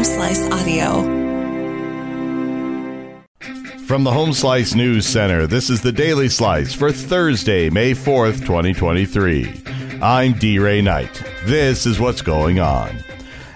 Home Slice Audio. From the Home Slice News Center, this is the Daily Slice for Thursday, May 4th, 2023. I'm D. Ray Knight. This is what's going on.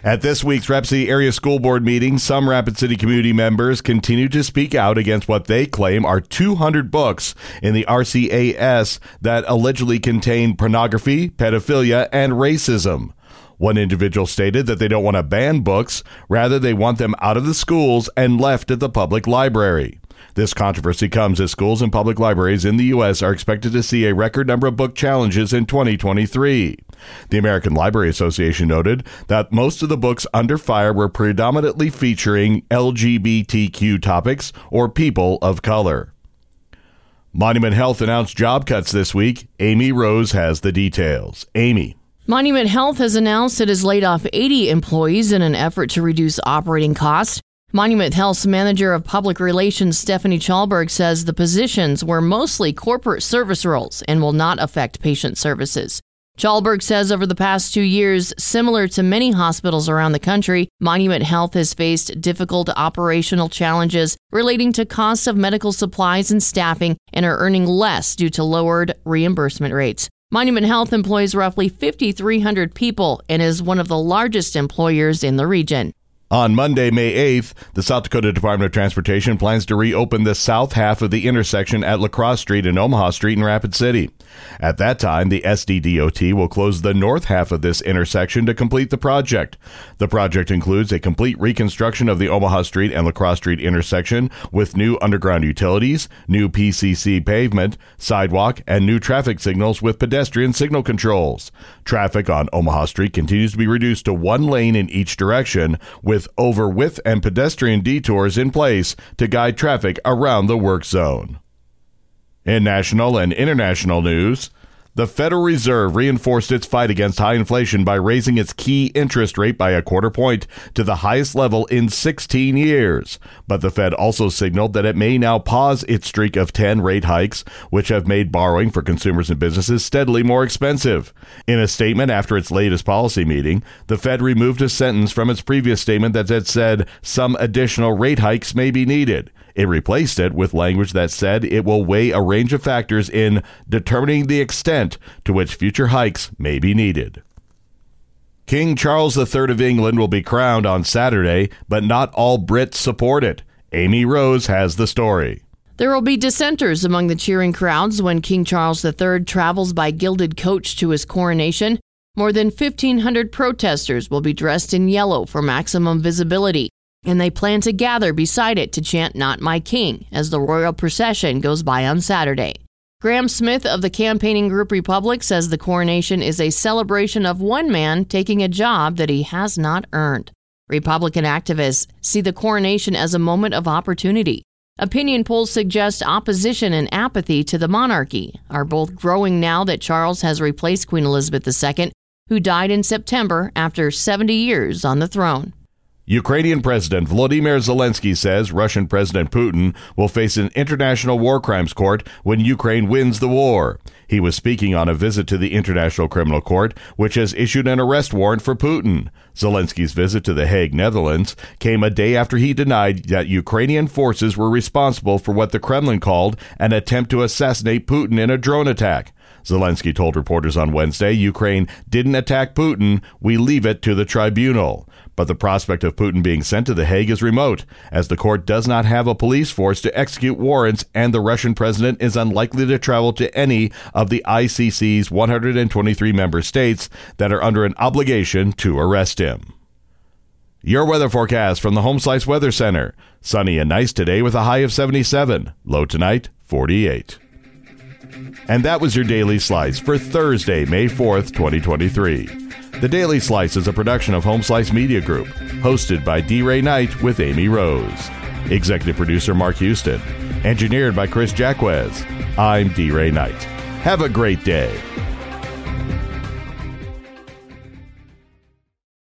At this week's Rapid City Area School Board meeting, some Rapid City community members continue to speak out against what they claim are 200 books in the RCAS that allegedly contain pornography, pedophilia, and racism. One individual stated that they don't want to ban books, rather they want them out of the schools and left at the public library. This controversy comes as schools and public libraries in the U.S. are expected to see a record number of book challenges in 2023. The American Library Association noted that most of the books under fire were predominantly featuring LGBTQ topics or people of color. Monument Health announced job cuts this week. Amy Rose has the details. Amy. Monument Health has announced it has laid off 80 employees in an effort to reduce operating costs. Monument Health's manager of public relations, Stephanie Chalberg, says the positions were mostly corporate service roles and will not affect patient services. Chalberg says over the past 2 years, similar to many hospitals around the country, Monument Health has faced difficult operational challenges relating to costs of medical supplies and staffing and are earning less due to lowered reimbursement rates. Monument Health employs roughly 5,300 people and is one of the largest employers in the region. On Monday, May 8th, the South Dakota Department of Transportation plans to reopen the south half of the intersection at La Crosse Street and Omaha Street in Rapid City. At that time, the SDDOT will close the north half of this intersection to complete the project. The project includes a complete reconstruction of the Omaha Street and La Crosse Street intersection with new underground utilities, new PCC pavement, sidewalk, and new traffic signals with pedestrian signal controls. Traffic on Omaha Street continues to be reduced to one lane in each direction, with over-width and pedestrian detours in place to guide traffic around the work zone. In national and international news, the Federal Reserve reinforced its fight against high inflation by raising its key interest rate by 0.25 point to the highest level in 16 years. But the Fed also signaled that it may now pause its streak of 10 rate hikes, which have made borrowing for consumers and businesses steadily more expensive. In a statement after its latest policy meeting, the Fed removed a sentence from its previous statement that had said some additional rate hikes may be needed. It replaced it with language that said it will weigh a range of factors in determining the extent to which future hikes may be needed. King Charles III of England will be crowned on Saturday, but not all Brits support it. Amy Rose has the story. There will be dissenters among the cheering crowds when King Charles III travels by gilded coach to his coronation. More than 1,500 protesters will be dressed in yellow for maximum visibility, and they plan to gather beside it to chant "Not My King" as the royal procession goes by on Saturday. Graham Smith of the campaigning group Republic says the coronation is a celebration of one man taking a job that he has not earned. Republican activists see the coronation as a moment of opportunity. Opinion polls suggest opposition and apathy to the monarchy are both growing now that Charles has replaced Queen Elizabeth II, who died in September after 70 years on the throne. Ukrainian President Volodymyr Zelensky says Russian President Putin will face an international war crimes court when Ukraine wins the war. He was speaking on a visit to the International Criminal Court, which has issued an arrest warrant for Putin. Zelensky's visit to The Hague, Netherlands, came a day after he denied that Ukrainian forces were responsible for what the Kremlin called an attempt to assassinate Putin in a drone attack. Zelensky told reporters on Wednesday, "Ukraine didn't attack Putin. We leave it to the tribunal." But the prospect of Putin being sent to The Hague is remote, as the court does not have a police force to execute warrants, and the Russian president is unlikely to travel to any of the ICC's 123 member states that are under an obligation to arrest him. Your weather forecast from the Home Slice Weather Center. Sunny and nice today with a high of 77, low tonight 48. And that was your Daily Slice for Thursday, May 4th, 2023. The Daily Slice is a production of Home Slice Media Group, hosted by D. Ray Knight with Amy Rose. Executive producer Mark Houston. Engineered by Chris Jacquez. I'm D. Ray Knight. Have a great day.